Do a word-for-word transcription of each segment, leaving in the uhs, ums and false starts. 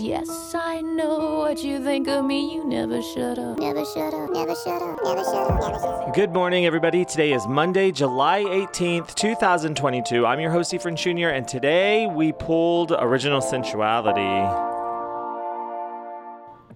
Yes, I know what you think of me. You never shut up. Never shut up. Never shut up. Never shut up. Never shut up. Good morning, everybody. Today is Monday, July eighteenth, twenty twenty-two. I'm your host, Stephen Junior, and today we pulled Original Sensuality.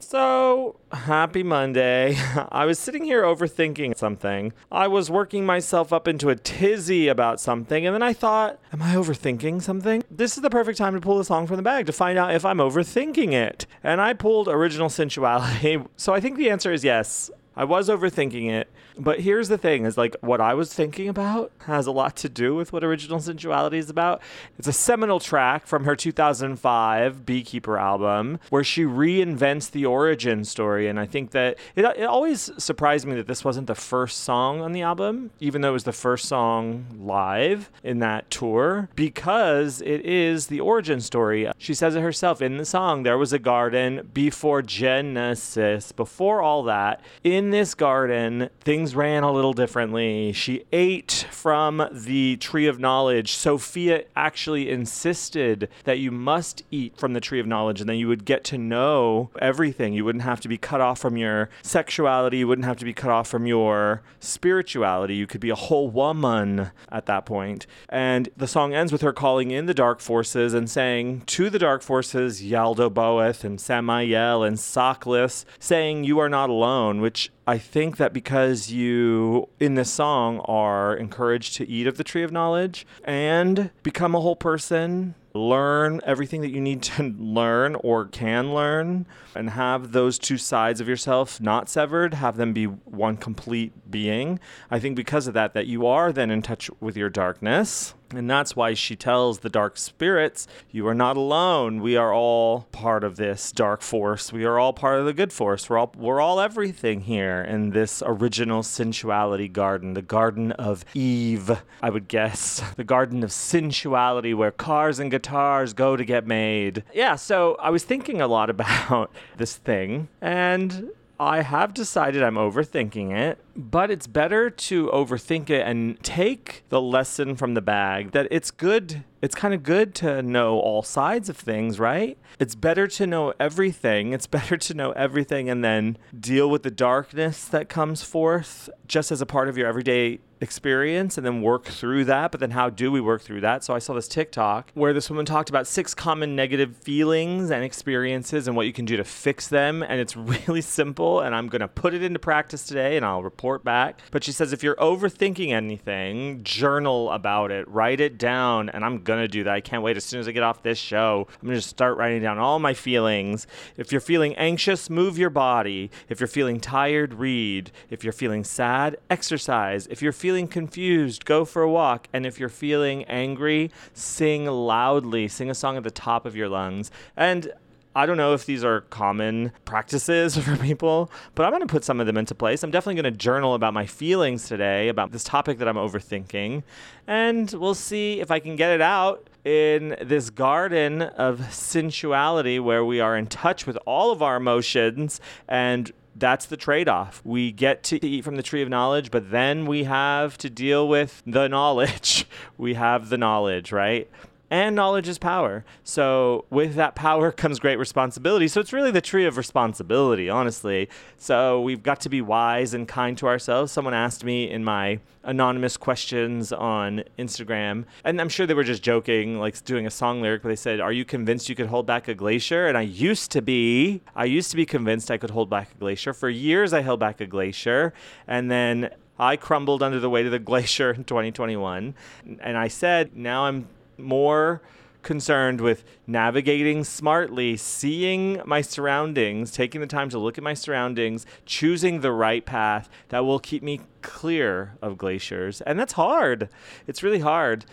So, happy Monday. I was sitting here overthinking something. I was working myself up into a tizzy about something, and then I thought, am I overthinking something? This is the perfect time to pull the song from the bag to find out if I'm overthinking it. And I pulled Original Sensuality. So I think the answer is yes. I was overthinking it, but here's the thing, is like what I was thinking about has a lot to do with what Original Sensuality is about. It's a seminal track from her two thousand five Beekeeper album where she reinvents the origin story, and I think that it, it always surprised me that this wasn't the first song on the album, even though it was the first song live in that tour, because it is the origin story. She says it herself in the song, there was a garden before Genesis, before all that, in In this garden, things ran a little differently. She ate from the tree of knowledge. Sophia actually insisted that you must eat from the tree of knowledge and then you would get to know everything. You wouldn't have to be cut off from your sexuality. You wouldn't have to be cut off from your spirituality. You could be a whole woman at that point. And the song ends with her calling in the dark forces and saying to the dark forces, Yaldoboeth and Samael and Soklas, saying you are not alone, which I think that because you, in this song, are encouraged to eat of the tree of knowledge and become a whole person, learn everything that you need to learn or can learn, and have those two sides of yourself not severed, have them be one complete being. I think because of that, that you are then in touch with your darkness. And that's why she tells the dark spirits, you are not alone. We are all part of this dark force. We are all part of the good force. We're all, we're all everything here in this original sensuality garden, the garden of Eve, I would guess. The garden of sensuality where cars and guitars go to get made. Yeah, so I was thinking a lot about this thing, and I have decided I'm overthinking it, but it's better to overthink it and take the lesson from the bag that it's good. It's kind of good to know all sides of things, right? It's better to know everything. It's better to know everything and then deal with the darkness that comes forth just as a part of your everyday experience and then work through that. But then how do we work through that? So I saw this TikTok where this woman talked about six common negative feelings and experiences and what you can do to fix them. And it's really simple. And I'm going to put it into practice today and I'll report back. But she says, if you're overthinking anything, journal about it, write it down. And I'm good. Gonna do that. I can't wait. As soon as I get off this show, I'm gonna just start writing down all my feelings. If you're feeling anxious, move your body. If you're feeling tired, read. If you're feeling sad, exercise. If you're feeling confused, go for a walk. And if you're feeling angry, sing loudly. Sing a song at the top of your lungs. And I don't know if these are common practices for people, but I'm going to put some of them into place. I'm definitely going to journal about my feelings today, about this topic that I'm overthinking, and we'll see if I can get it out in this garden of sensuality where we are in touch with all of our emotions, and that's the trade-off. We get to eat from the tree of knowledge, but then we have to deal with the knowledge. We have the knowledge, right? And knowledge is power. So with that power comes great responsibility. So it's really the tree of responsibility, honestly. So we've got to be wise and kind to ourselves. Someone asked me in my anonymous questions on Instagram, and I'm sure they were just joking, like doing a song lyric, but they said, are you convinced you could hold back a glacier? And I used to be. I used to be convinced I could hold back a glacier. For years, I held back a glacier. And then I crumbled under the weight of the glacier in twenty twenty-one. And I said, now I'm more concerned with navigating smartly, seeing my surroundings, taking the time to look at my surroundings, choosing the right path that will keep me clear of glaciers. And that's hard. It's really hard.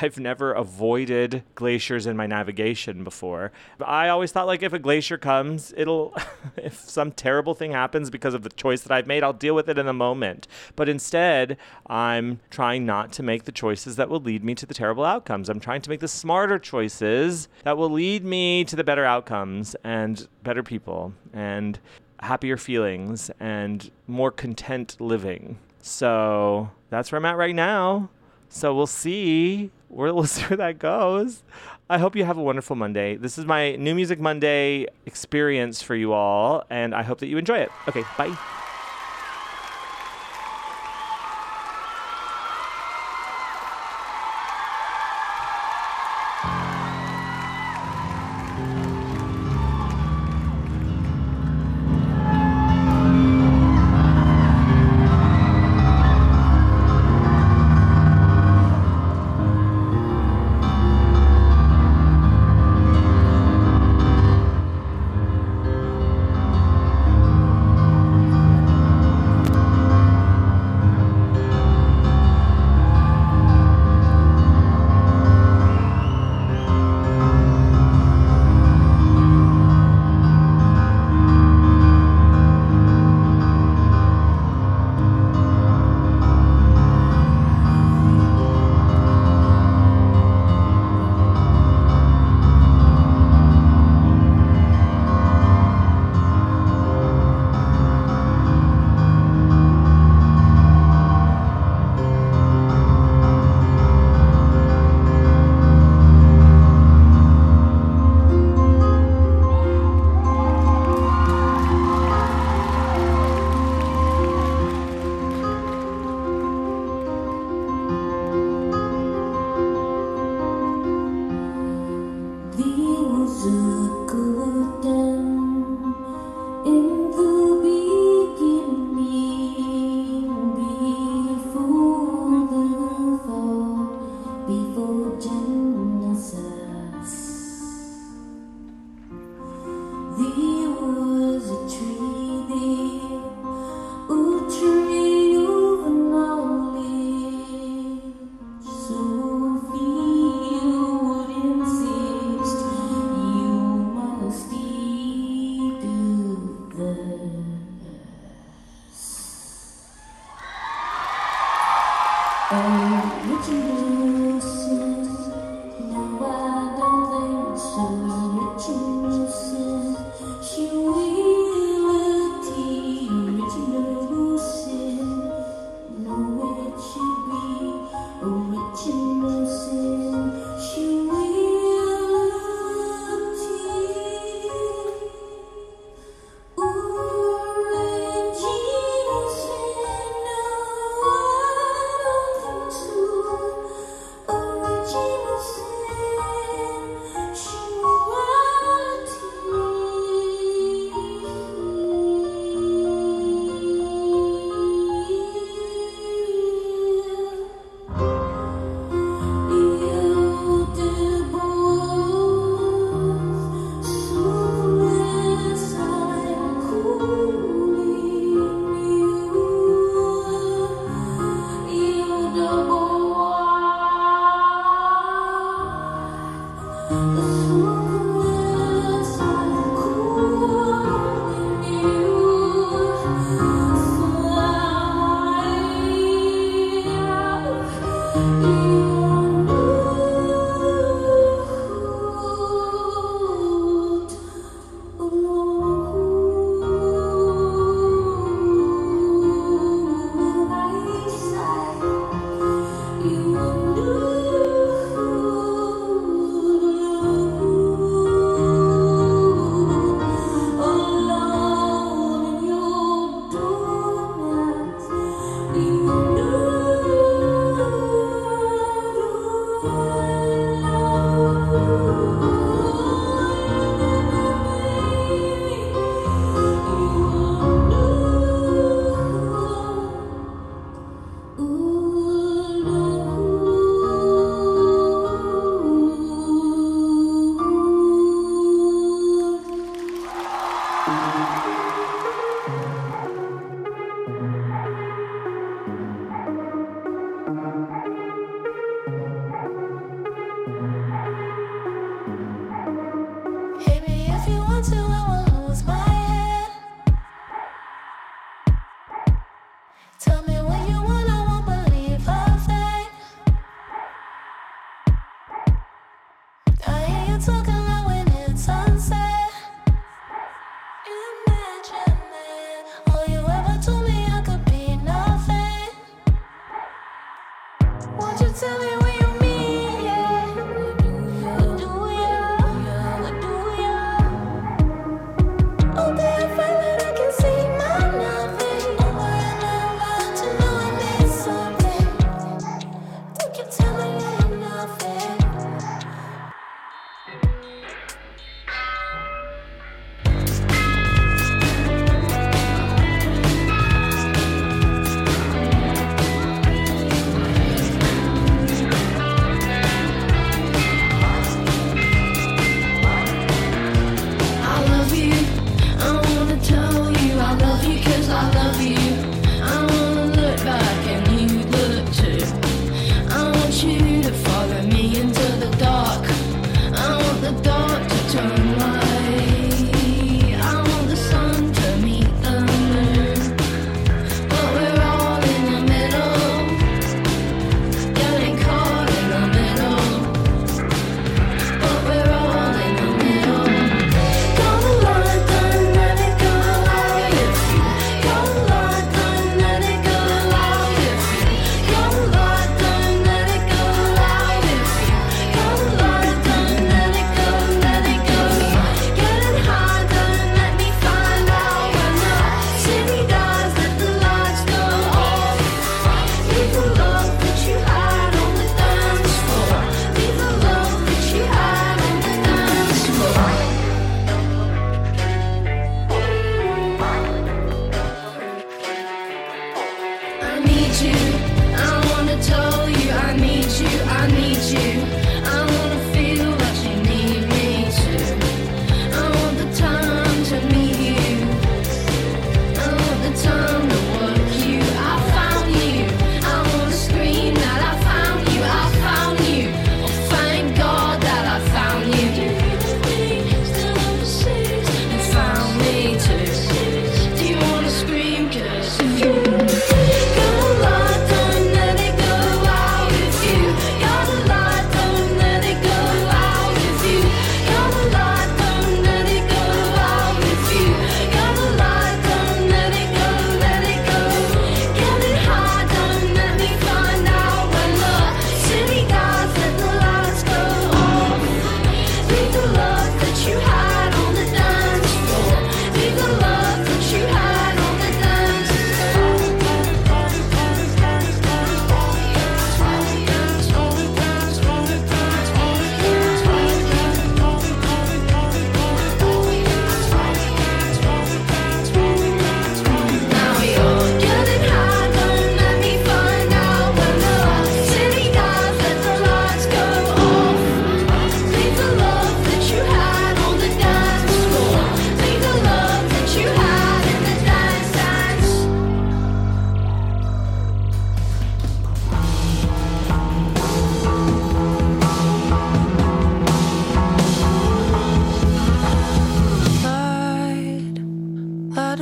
I've never avoided glaciers in my navigation before. I always thought, like, if a glacier comes, it'll, if some terrible thing happens because of the choice that I've made, I'll deal with it in the moment. But instead, I'm trying not to make the choices that will lead me to the terrible outcomes. I'm trying to make the smarter choices that will lead me to the better outcomes and better people and happier feelings and more content living. So that's where I'm at right now. So we'll see we'll see where that goes. I hope you have a wonderful Monday. This is my New Music Monday experience for you all, and I hope that you enjoy it. Okay, bye. Tell me what you mean.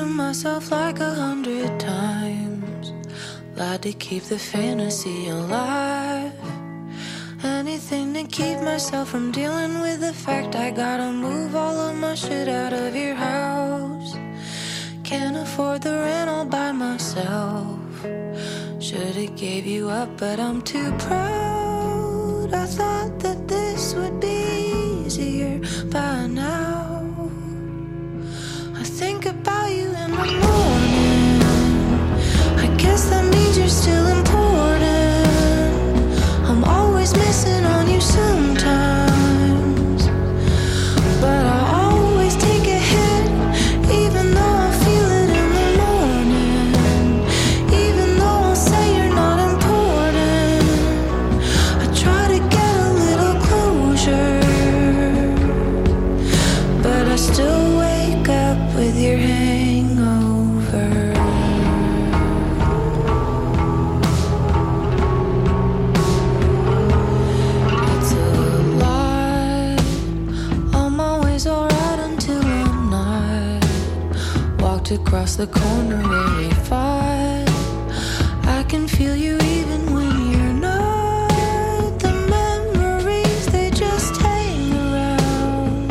to myself like a hundred times. Lied to keep the fantasy alive. Anything to keep myself from dealing with the fact I gotta move all of my shit out of your house. Can't afford the rent all by myself. Should've gave you up, but I'm too proud. I thought that this would be easier by now. I think about you in the morning. I guess that means you're still important. I'm always missing on you sometimes, but I always take a hit, even though I feel it in the morning. Even though I'll say you're not important, I try to get a little closure, but I still wake up with your hangover. It's a lie. I'm always alright until I'm not. Walked across the corner where we fought. I can feel you even when you're not. The memories, they just hang around.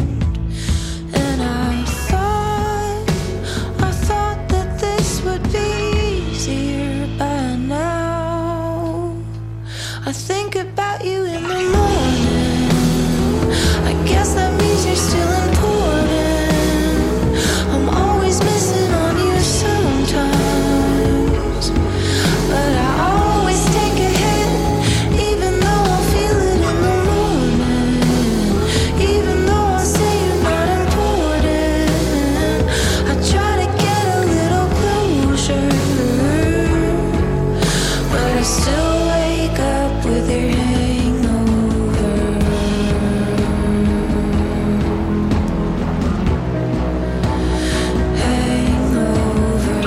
And I thought, I thought that this would be easier by now. I think about you in the morning. I guess that means you're still important. I'm always missing on you sometimes, but I always take a hit, even though I feel it in the morning. Even though I say you're not important, I try to get a little closure, but I still wake up with your hangover. Hangover.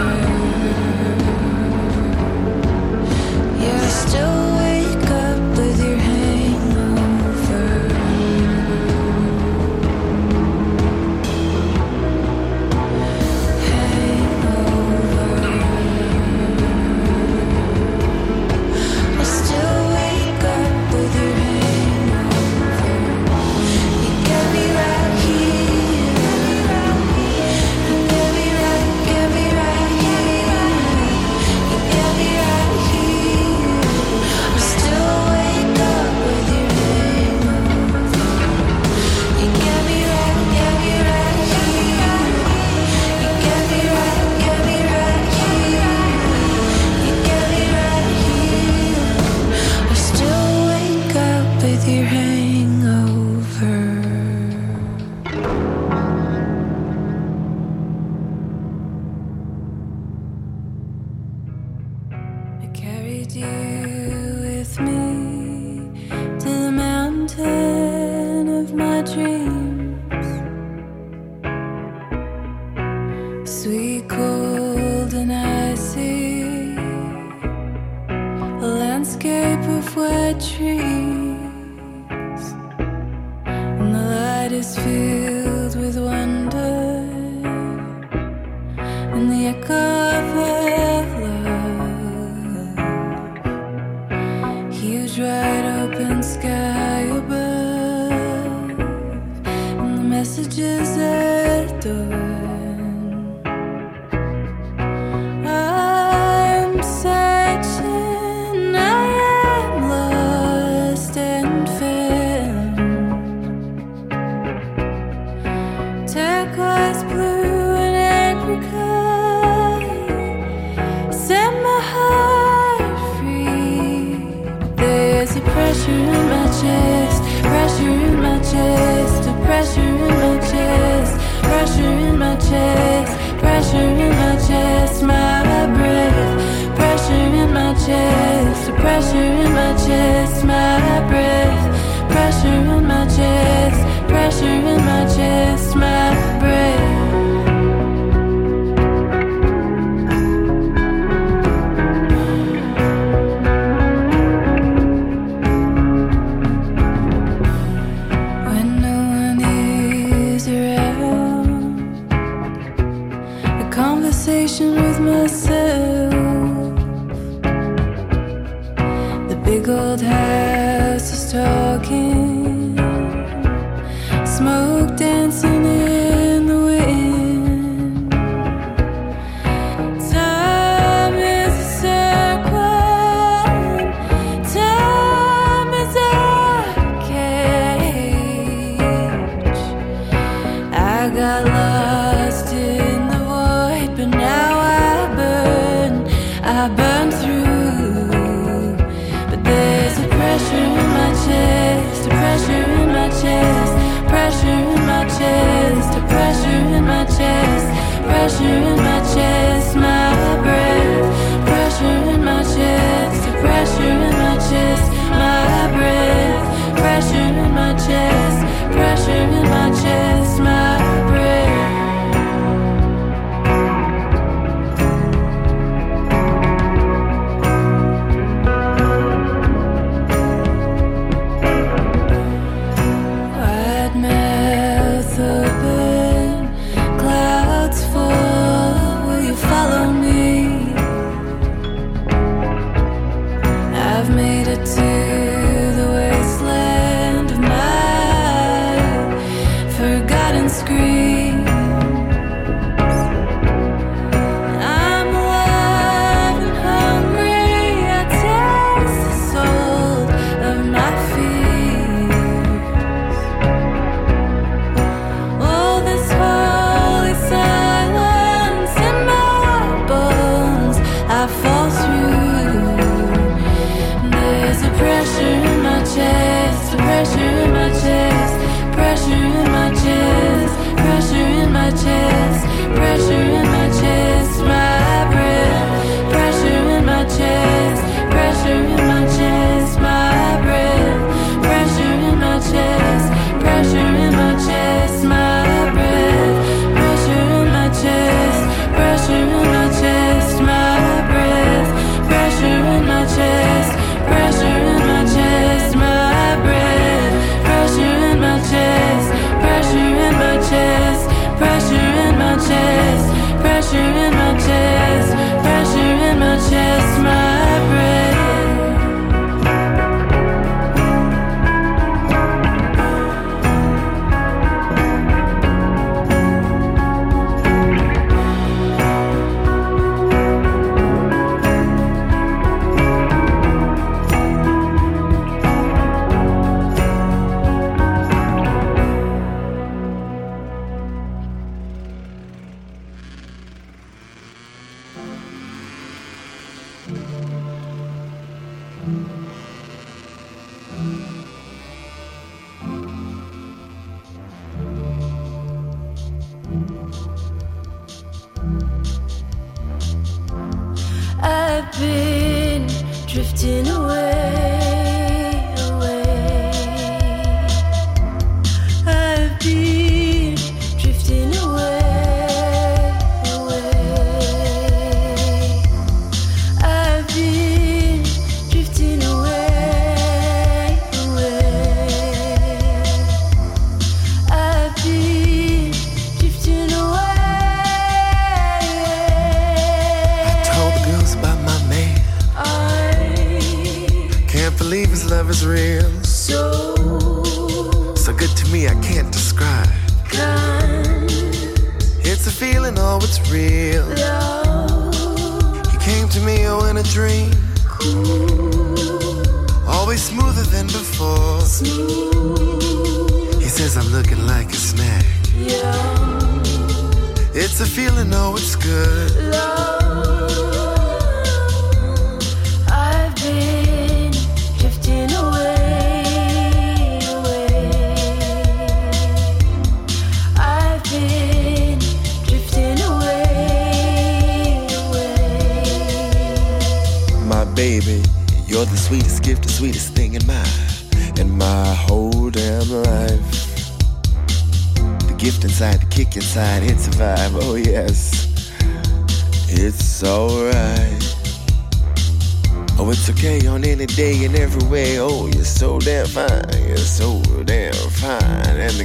Yeah, I still wake up with your hangover. Hangover. I still wake up with your hangover. You get me right here. You get me right, get me right here. You get me right here. I still wake up with your hangover. You get me right, get me right here. You get me right, get me right here. You get me right here. I still wake up with your hangover. I carried you with me to the mountain of my dreams. Sweet, cold, and icy, a landscape of wet trees, and the light is filled with wonder, and the echo of love. Huge wide open sky above, and the messages at the dawn. I'm searching, I am lost and found. Turquoise blue and apricot set my heart free. There's a pressure in my chest, pressure in my chest, a pressure in my chest, pressure in my chest, pressure in my chest, my breath, pressure in my chest, a pressure in my chest, my breath, pressure in my chest, pressure in my chest, my breath. conversation with myself. The big old house is talking, smoke dancing in the wind. Time is a circle, time is a cage. I got lost in I burn through, but there's a pressure in my chest, a pressure in my chest, pressure in my chest, a pressure in my chest, pressure in my chest, my breath, pressure in my chest, a pressure in my chest, my breath, pressure in my chest, pressure in my chest, my breath.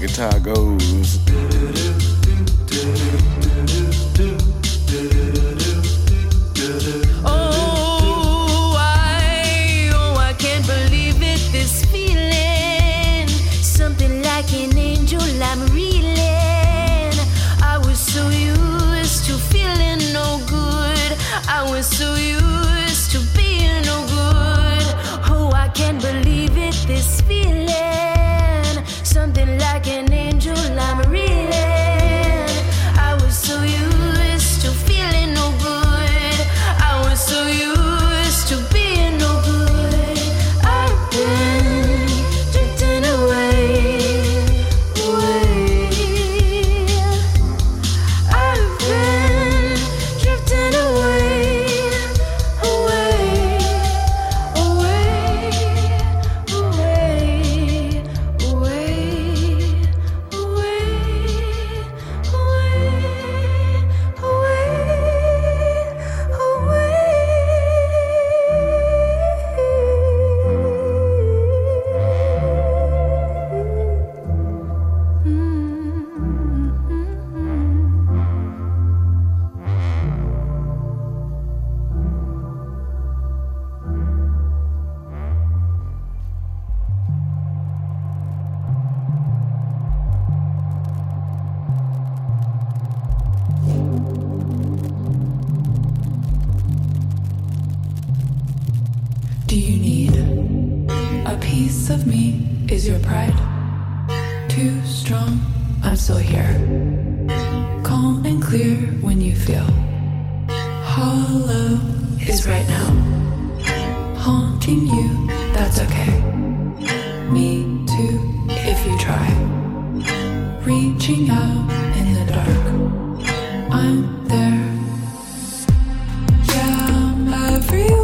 Guitar goes. piece of me is your pride. Too strong, I'm still here. Calm and clear when you feel. Hollow is right now. Haunting you, that's okay. Me too, if you try. Reaching out in the dark. I'm there. Yeah, I'm everywhere.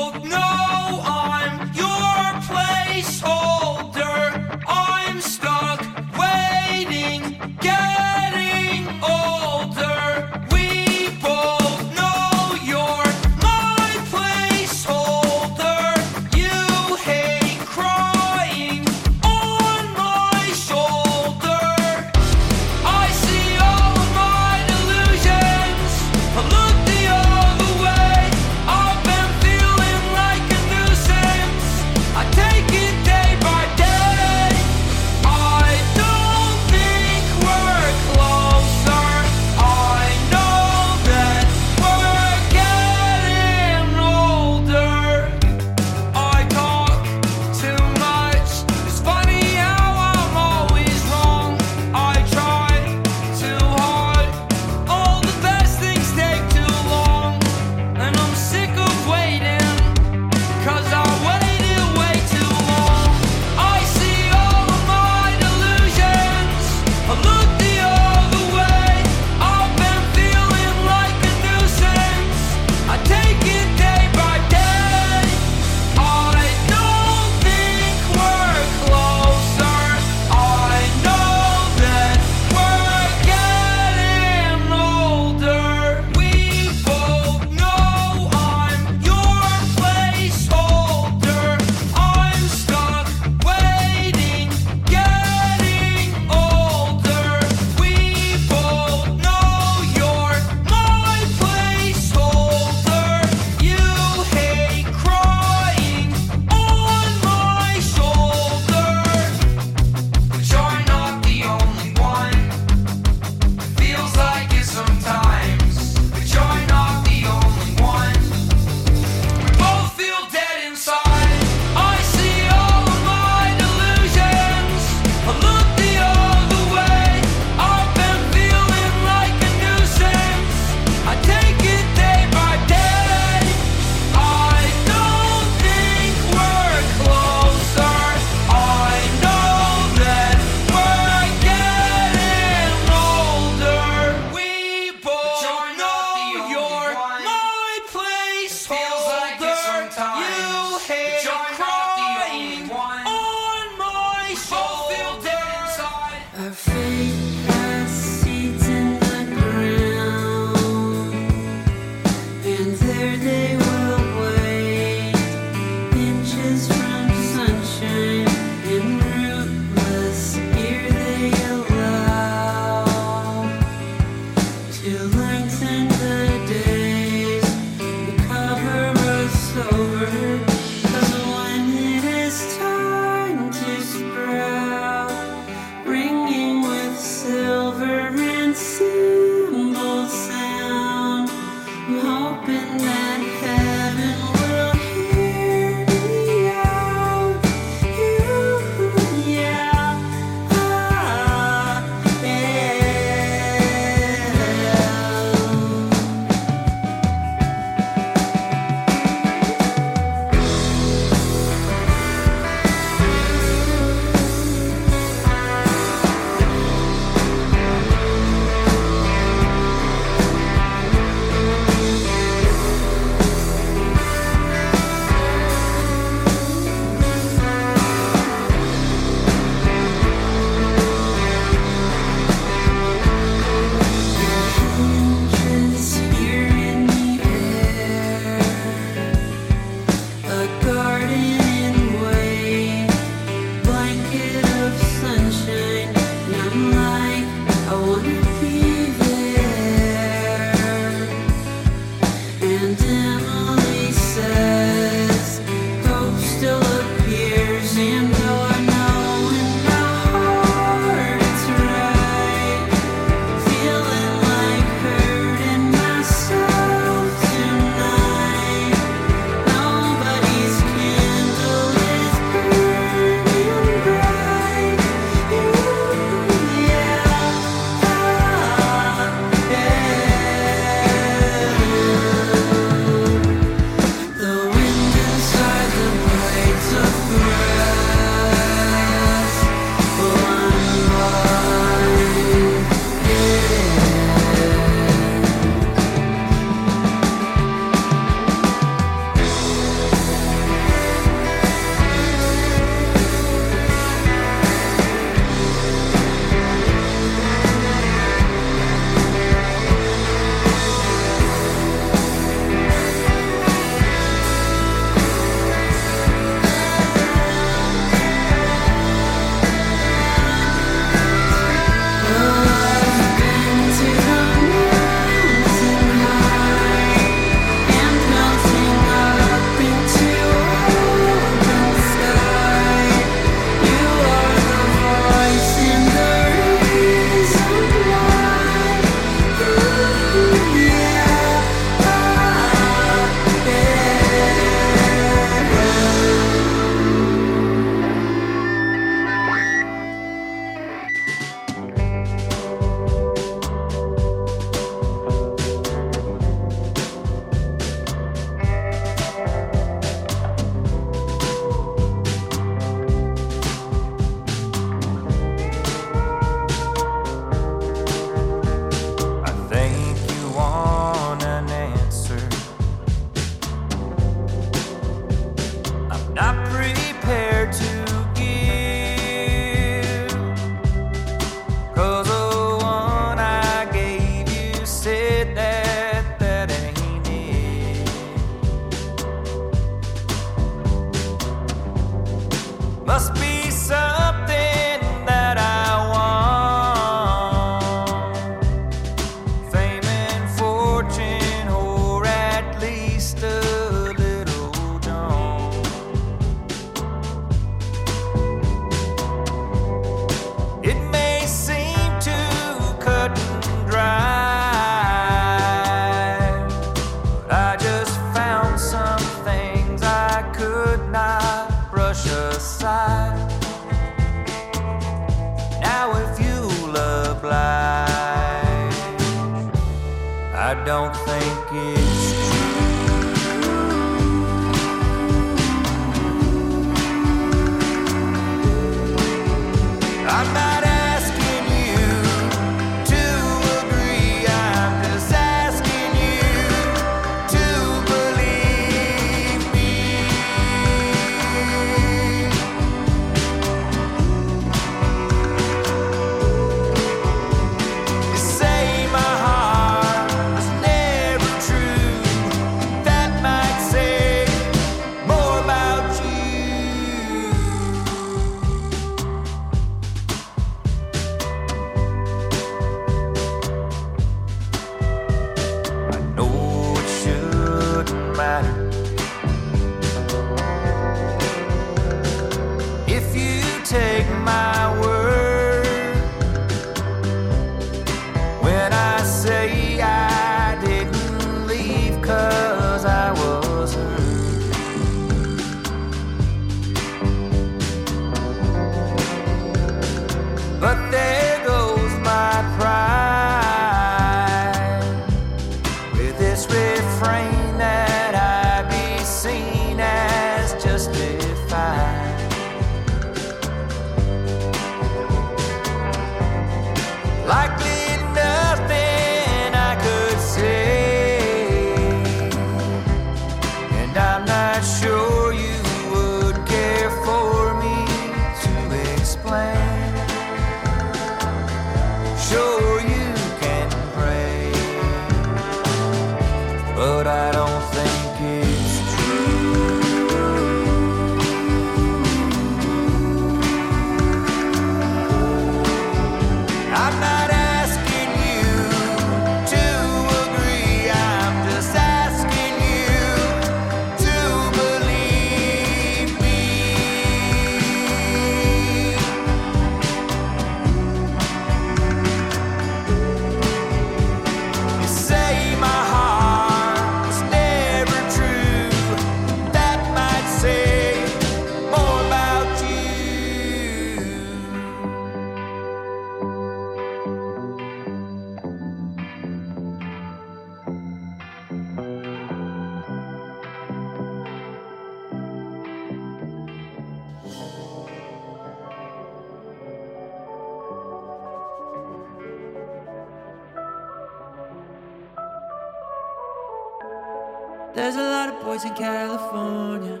There's a lot of boys in California.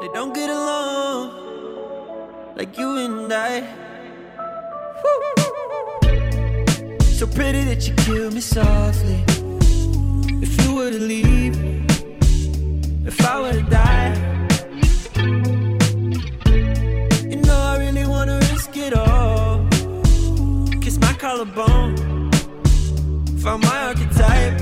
They don't get along like you and I. Woo. So pretty that you kill me softly. If you were to leave, if I were to die, you know I really wanna risk it all. Kiss my collarbone, found my archetype.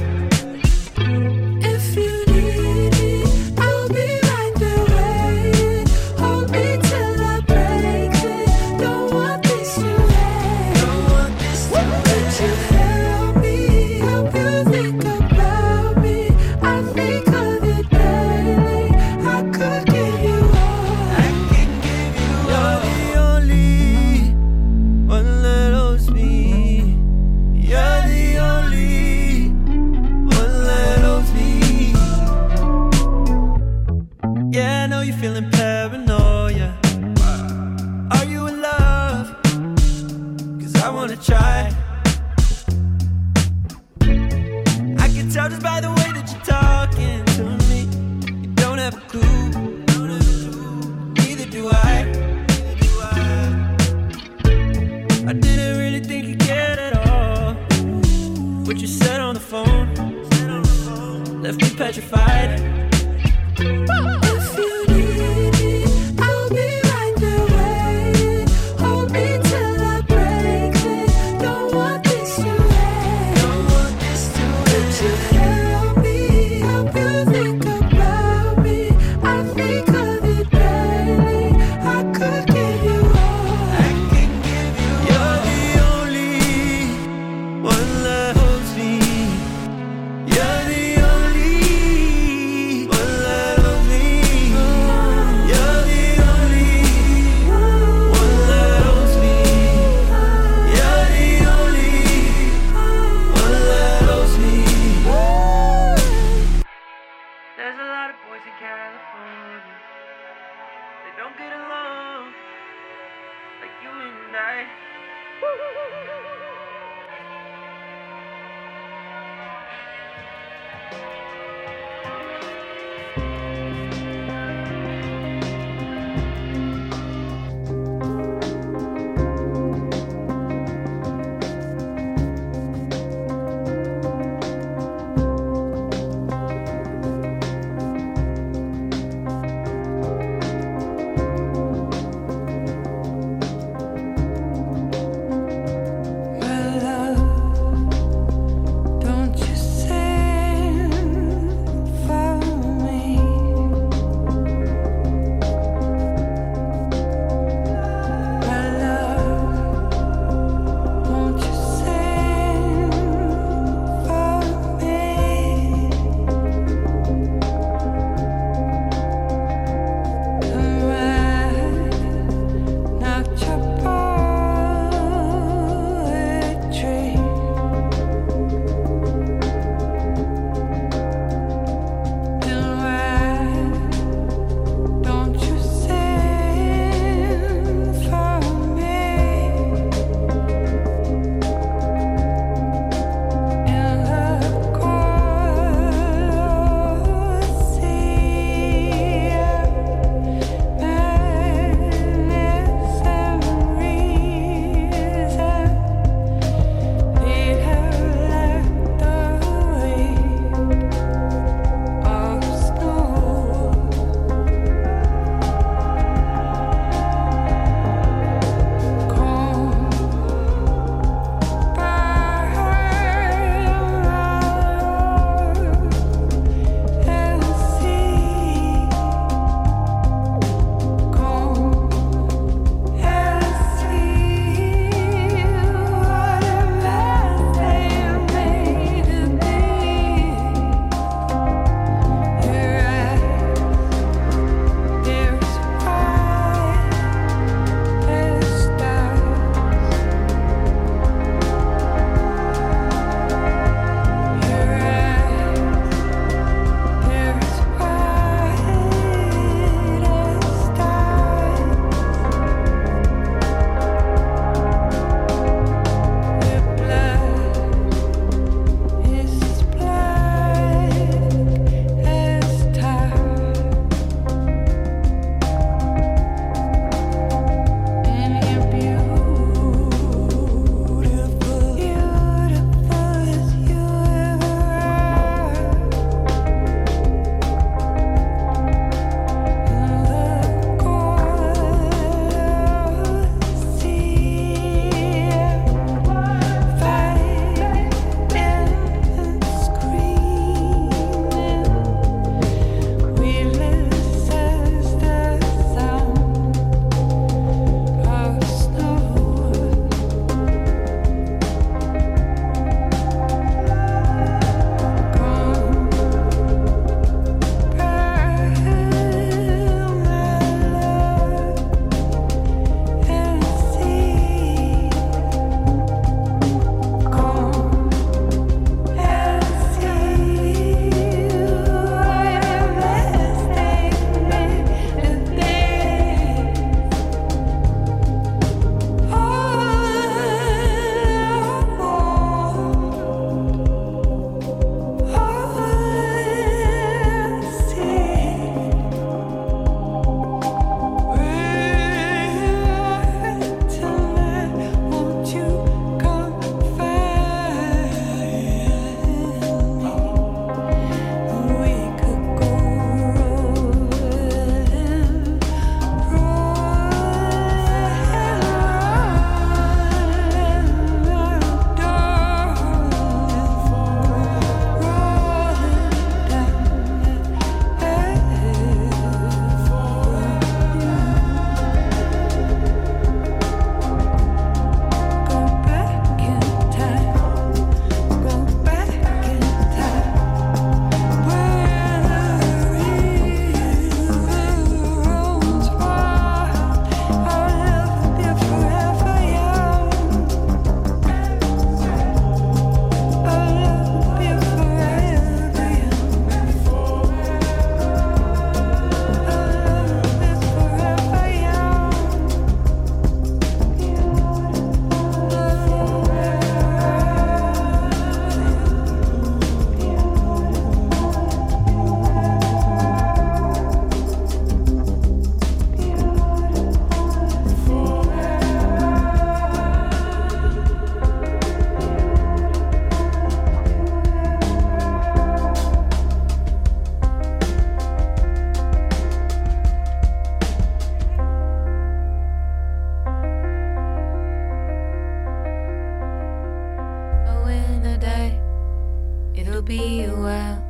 still be aware.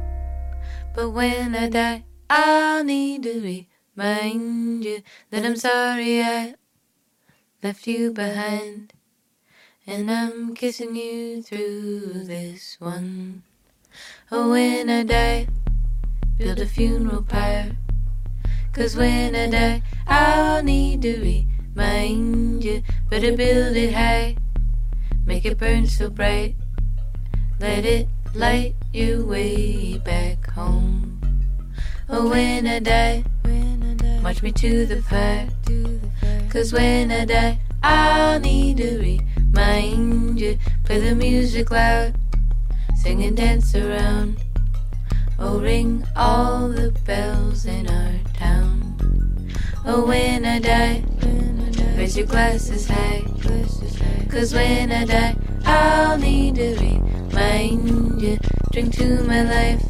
But when I die, I'll need to remind you that I'm sorry I left you behind. And I'm kissing you through this one. Oh, when I die, build a funeral pyre. 'Cause when I die, I'll need to remind you. Better build it high, make it burn so bright. Let it light your way back home. Oh, when I die, march me to the fire. 'Cause when I die, I'll need to remind you. Play the music loud, sing and dance around. Oh, ring all the bells in our town. Oh, when I die, raise your glasses high. 'Cause when I die, I'll need to remind you. Drink to my life,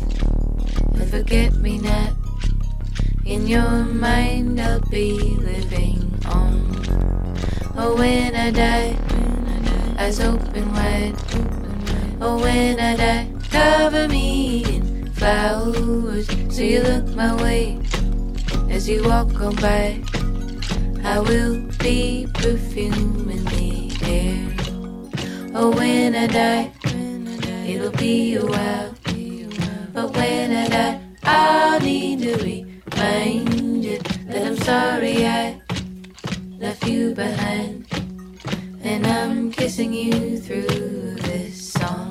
and forget me not. In your mind, I'll be living on. Oh, when I die, eyes open wide. Oh, when I die, cover me in flowers, so you look my way as you walk on by. I will be perfume in the air. Oh, when I die, it'll be a while. But when I die, I'll need to remind you that I'm sorry I left you behind. And I'm kissing you through this song.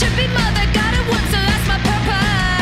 Should be mother, got it once, so that's my purpose.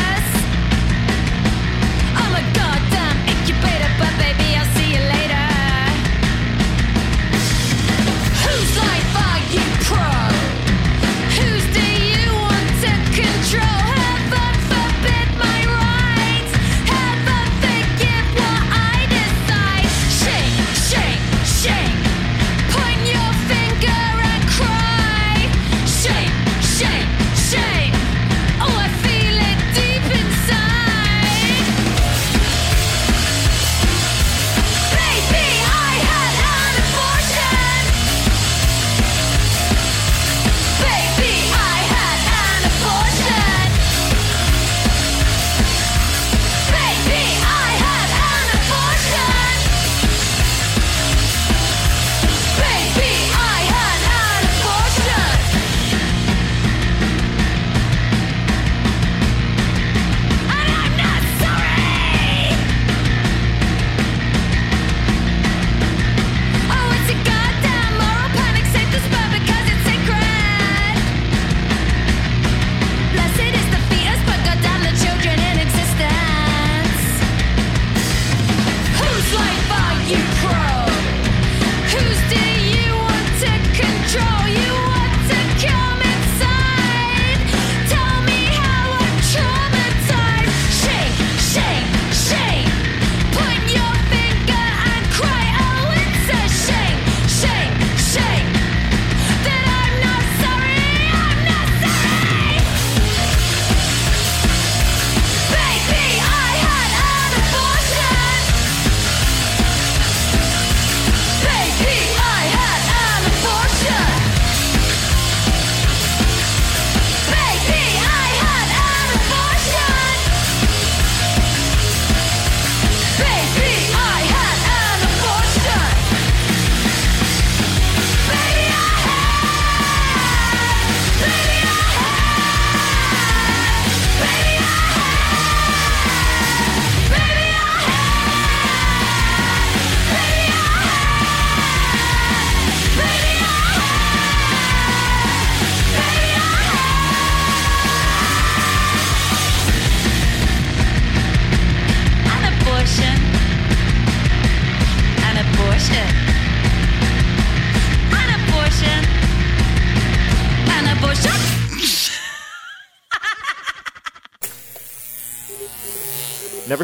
Never